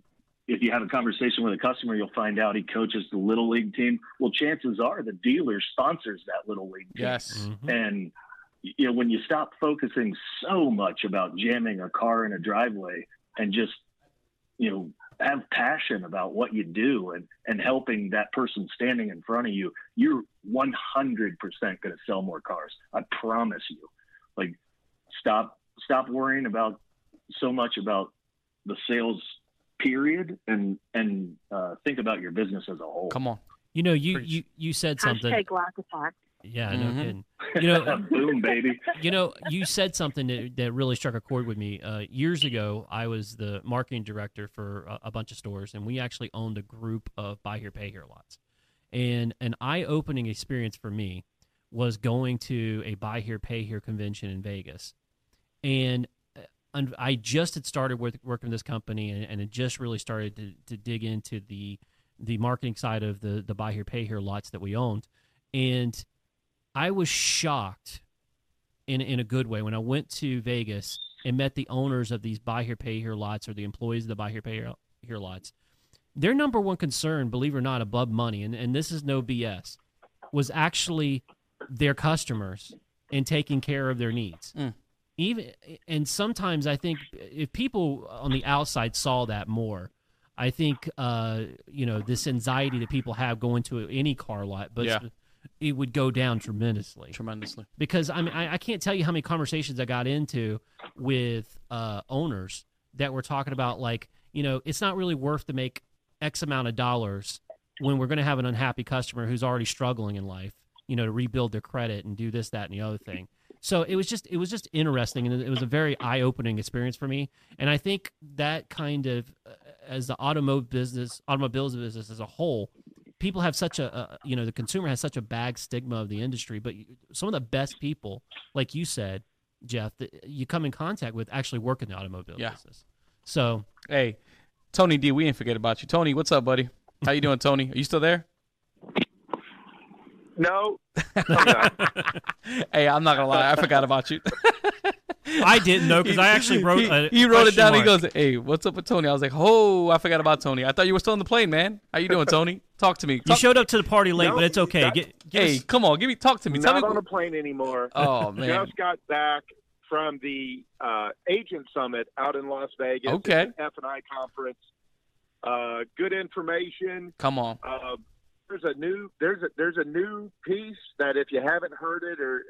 if you have a conversation with a customer, you'll find out he coaches the little league team. Well, chances are the dealer sponsors that little league team. Yes. Mm-hmm. And you know, when you stop focusing so much about jamming a car in a driveway and just, you know, have passion about what you do and helping that person standing in front of you, you're 100% going to sell more cars. I promise you. Like, stop worrying about so much about the sales period and think about your business as a whole. Come on. You know, you said something. Hashtag lack of fact. Yeah, no kidding. You know, boom, baby. You know, you said something that really struck a chord with me. Years ago, I was the marketing director for a bunch of stores, and we actually owned a group of buy here, pay here lots. And an eye-opening experience for me was going to a buy here, pay here convention in Vegas. And I just had started working with this company, and it just really started to dig into the marketing side of the buy here, pay here lots that we owned. And I was shocked in a good way when I went to Vegas and met the owners of these buy here, pay here lots, or the employees of the buy here, pay here lots. Their number one concern, believe it or not, above money, and this is no BS, was actually their customers and taking care of their needs. Even, and sometimes I think if people on the outside saw that more, I think you know, this anxiety that people have going to any car lot, but it would go down tremendously. Because I mean, I can't tell you how many conversations I got into with owners that were talking about, like, you know, it's not really worth to make X amount of dollars when we're going to have an unhappy customer who's already struggling in life, you know, to rebuild their credit and do this, that, and the other thing. So it was just interesting, and it was a very eye-opening experience for me. And I think that kind of, as the automobiles business as a whole, people have such a you know, the consumer has such a bad stigma of the industry, but some of the best people, like you said, Jeff, that you come in contact with actually work in the automobile business. So hey, Tony D, we ain't forget about you. Tony, what's up, buddy? How you doing, Tony? Are you still there? No. Hey, I'm not gonna lie, I forgot about you. I didn't know, because I actually wrote he wrote it down. He goes, hey, what's up with Tony? I was like, oh, I forgot about Tony. I thought you were still on the plane, man. How you doing, Tony? Talk to me. You showed up to the party late, but it's okay. Come on, talk to me. Not on a plane anymore. Oh man, just got back from the agent summit out in Las Vegas. Okay, F&I conference. Good information. Come on. There's a new piece that, if you haven't heard it, or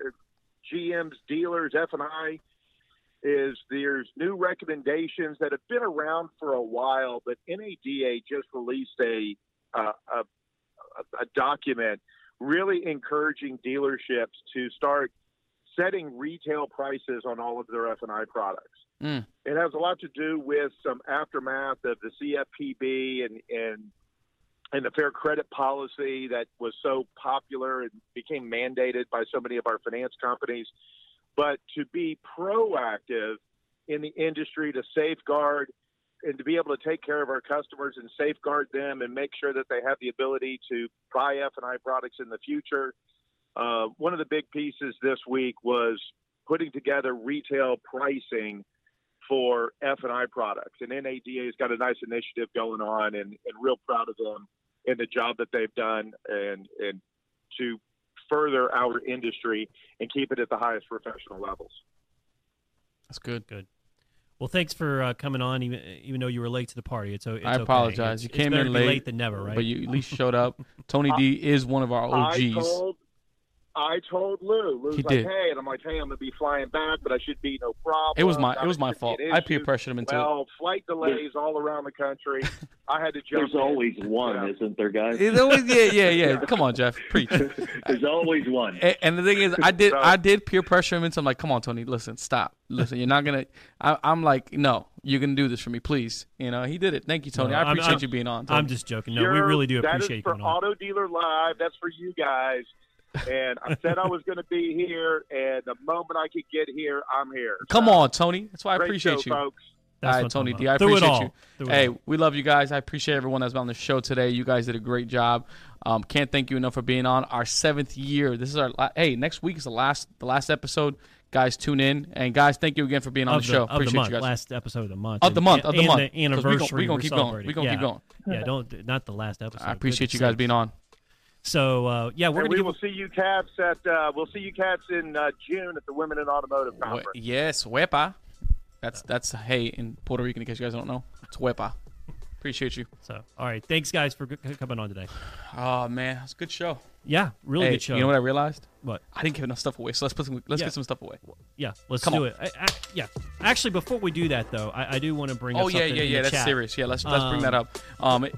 GM's dealers F&I, is there's new recommendations that have been around for a while, but NADA just released a document really encouraging dealerships to start setting retail prices on all of their F&I products. It has a lot to do with some aftermath of the CFPB and the fair credit policy that was so popular and became mandated by so many of our finance companies. But to be proactive in the industry, to safeguard and to be able to take care of our customers and safeguard them and make sure that they have the ability to buy F&I products in the future. One of the big pieces this week was putting together retail pricing for F&I products. And NADA has got a nice initiative going on, and real proud of them and the job that they've done and to further our industry and keep it at the highest professional levels. That's good. Good. Well, thanks for coming on, even though you were late to the party. I apologize. Okay. You came in late than never, right? But you at least showed up. Tony D is one of our OGs. I told Lou. Lou's like, hey, and I'm like, hey, I'm gonna be flying back, but I should be no problem. It was my fault. I peer pressured him into it. Flight delays all around the country. I had to jump. There's always one, isn't there, guys? Yeah. Come on, Jeff, preach. There's always one. And the thing is, I did peer pressure him into. I'm like, come on, Tony, listen, stop. Listen, you're not gonna. I'm like, no, you're gonna do this for me, please. You know, he did it. Thank you, Tony. No, I appreciate you being on, Tony. I'm just joking. No, we really do appreciate you coming on. That is for Auto Dealer Live. That's for you guys. And I said I was going to be here, and the moment I could get here, I'm here. Come on, Tony. That's why I appreciate you. Folks. All right, Tony D, I appreciate you. Hey, we love you guys. I appreciate everyone that's been on the show today. You guys did a great job. Can't thank you enough for being on. Our 7th year. This is next week is the last episode. Guys, tune in. And guys, thank you again for being on the show. Appreciate you guys. Last episode of the month. Of the month. The anniversary. We're going to keep going. Yeah, not the last episode. I appreciate you guys being on. So we'll see you cats in June at the Women in Automotive Conference. Yes, WEPA. That's hey in Puerto Rican, in case you guys don't know. It's WEPA. Appreciate you. So all right, thanks guys for coming on today. Oh man, it's a good show. Yeah, really good show. You know what I realized? What? I didn't give enough stuff away. So let's get some stuff away. Yeah, let's do it. Actually, before we do that though, I do want to bring up something. In the that's chat. Serious. Yeah, let's bring that up.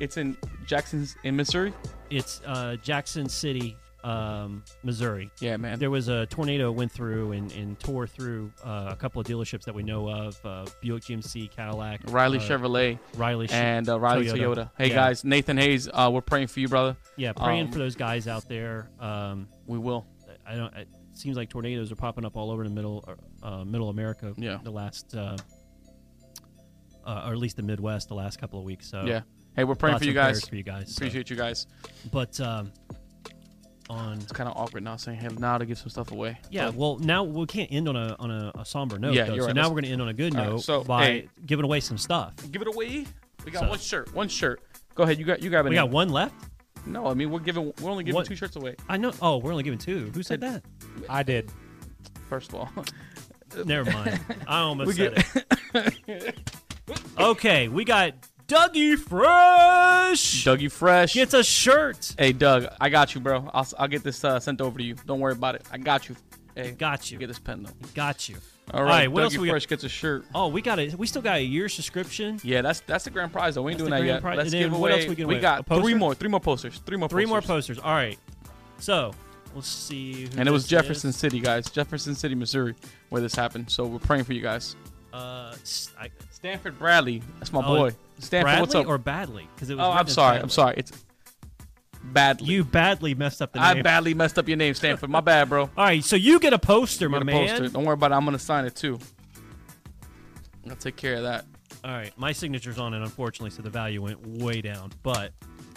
It's in Jackson, in Missouri. It's Jefferson City, Missouri. Yeah, man. There was a tornado went through and tore through a couple of dealerships that we know of, Buick GMC Cadillac, Riley Chevrolet, and Riley Toyota. Hey guys, Nathan Hayes, we're praying for you, brother. Yeah, praying for those guys out there. We will. It seems like tornadoes are popping up all over the middle America. Yeah. The last, or at least the Midwest, the last couple of weeks. So yeah. Hey, we're praying for you guys. Appreciate you guys. But on. It's kind of awkward now saying, hey, now to give some stuff away. Yeah, well, now we can't end on a somber note. Yeah, so right. Now we're going to end on a good note by giving away some stuff. Give it away. We got one shirt. Go ahead. You got. We got one left. No, I mean we're only giving two shirts away. I know. Oh, we're only giving two. Who said that? I did. First of all, never mind. I almost said it. Okay, we got Dougie Fresh. Dougie Fresh gets a shirt. Hey, Doug, I got you, bro. I'll get this sent over to you. Don't worry about it. I got you. Hey, got you. Get this pen though. Got you. All right. What Dougie else we Fresh got? Gets a shirt. Oh, we still got a year's subscription. Yeah, that's the grand prize though. We ain't doing that yet. Let's give away. What else we got three more posters. All right. So let's see. And it was Jefferson City, guys. Jefferson City, Missouri, where this happened. So we're praying for you guys. Stanford Bradley. That's my boy. Stanford, Bradley, what's up? Or Badly? Because it was. Oh, I'm sorry. It's Badly. You badly messed up the name. I badly messed up your name, Stanford. My bad, bro. All right, so you get a poster, my man. Poster. Don't worry about it. I'm going to sign it, too. I'll take care of that. All right. My signature's on it, unfortunately, so the value went way down, but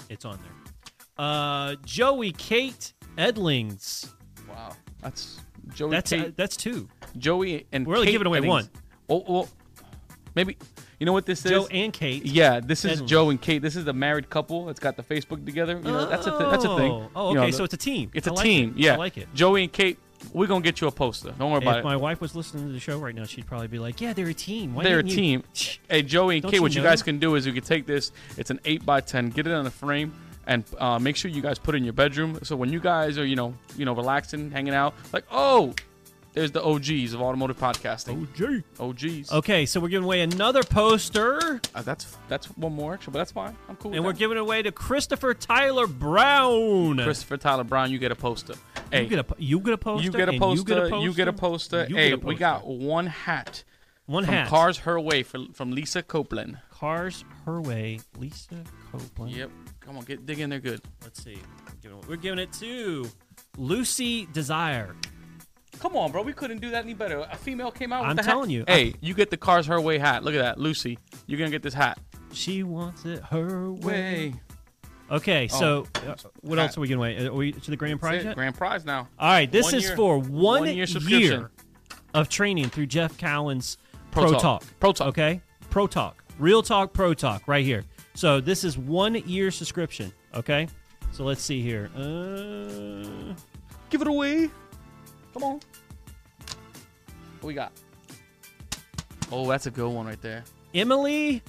it's on there. Joey Kate Edlings. Wow. That's Joey Kate. That's two. Joey and We're only Kate giving away Edlings. One. Oh, well, maybe. You know what this is? Joe and Kate. Yeah, this is Joe and Kate. This is a married couple that's got the Facebook together. You know, that's a thing. Oh, okay. You know, so it's a team. It's a team. Yeah. I like it. Joey and Kate, we're going to get you a poster. Don't worry about it. If my wife was listening to the show right now, she'd probably be like, yeah, they're a team. They're a team. Hey, Joey and Kate, what you guys can do is you can take this. It's an 8x10. Get it on a frame. And make sure you guys put it in your bedroom. So when you guys are, you know, relaxing, hanging out, like, oh, there's the OGs of automotive podcasting. OGs. Okay, so we're giving away another poster. That's one more extra, but that's fine. I'm cool. And we're giving away to Christopher Tyler Brown. Christopher Tyler Brown, you get a poster. Hey, you get a poster. Hey, we got one hat. One hat. Cars Her Way from Lisa Copeland. Cars Her Way, Lisa Copeland. Yep. Come on, dig in there, good. Let's see. We're giving it to Lucy Desire. Come on, bro. We couldn't do that any better. A female came out with the hat. I'm telling you. Hey, you get the Cars Her Way hat. Look at that. Lucy, you're going to get this hat. She wants it her way. Okay, so what else are we going to win? Are we to the grand prize yet? Grand prize now. All right, this is for 1 year of training through Jeff Cowan's Pro Talk. Pro Talk. Okay? Pro Talk. Real Talk, Pro Talk right here. So this is 1 year subscription. Okay? So let's see here. Give it away. Come on. What we got? Oh, that's a good one right there. Emily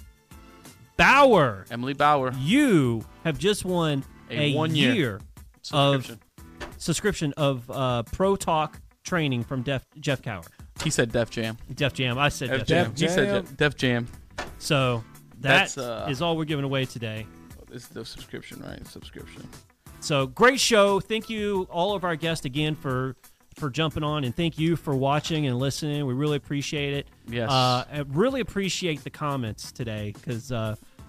Bauer. Emily Bauer. You have just won a 1 year subscription of Pro Talk training from Jeff Cowan. He said Def Jam. Def Jam. I said Def Jam. He said Def Jam. So that is all we're giving away today. It's the subscription, right? Subscription. So great show. Thank you, all of our guests, again, for jumping on, and thank you for watching and listening. We really appreciate it. Yes. I really appreciate the comments today because,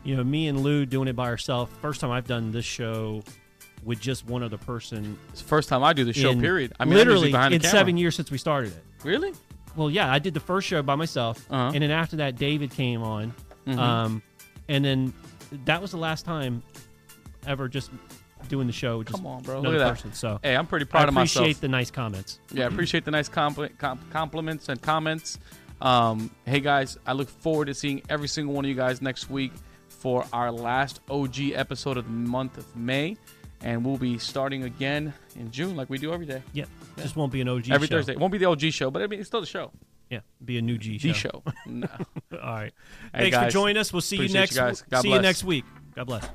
me and Lou doing it by ourselves, first time I've done this show with just one other person. It's the first time I do the show, period. I mean, literally behind the camera. 7 years since we started it. Really? Well, yeah, I did the first show by myself, and then after that, David came on, and then that was the last time ever just doing the show. Just come on, bro. Look at that. So, hey, I'm pretty proud of myself. I appreciate the nice comments. Yeah, I appreciate the nice compliments and comments. Hey, guys, I look forward to seeing every single one of you guys next week for our last OG episode of the month of May. And we'll be starting again in June like we do every day. Yep. Yeah. Just won't be an OG show. Every Thursday. It won't be the OG show, but I mean, it's still the show. Yeah, be a new G show. No. All right. Hey, thanks guys, for joining us. We'll see you next week. God bless.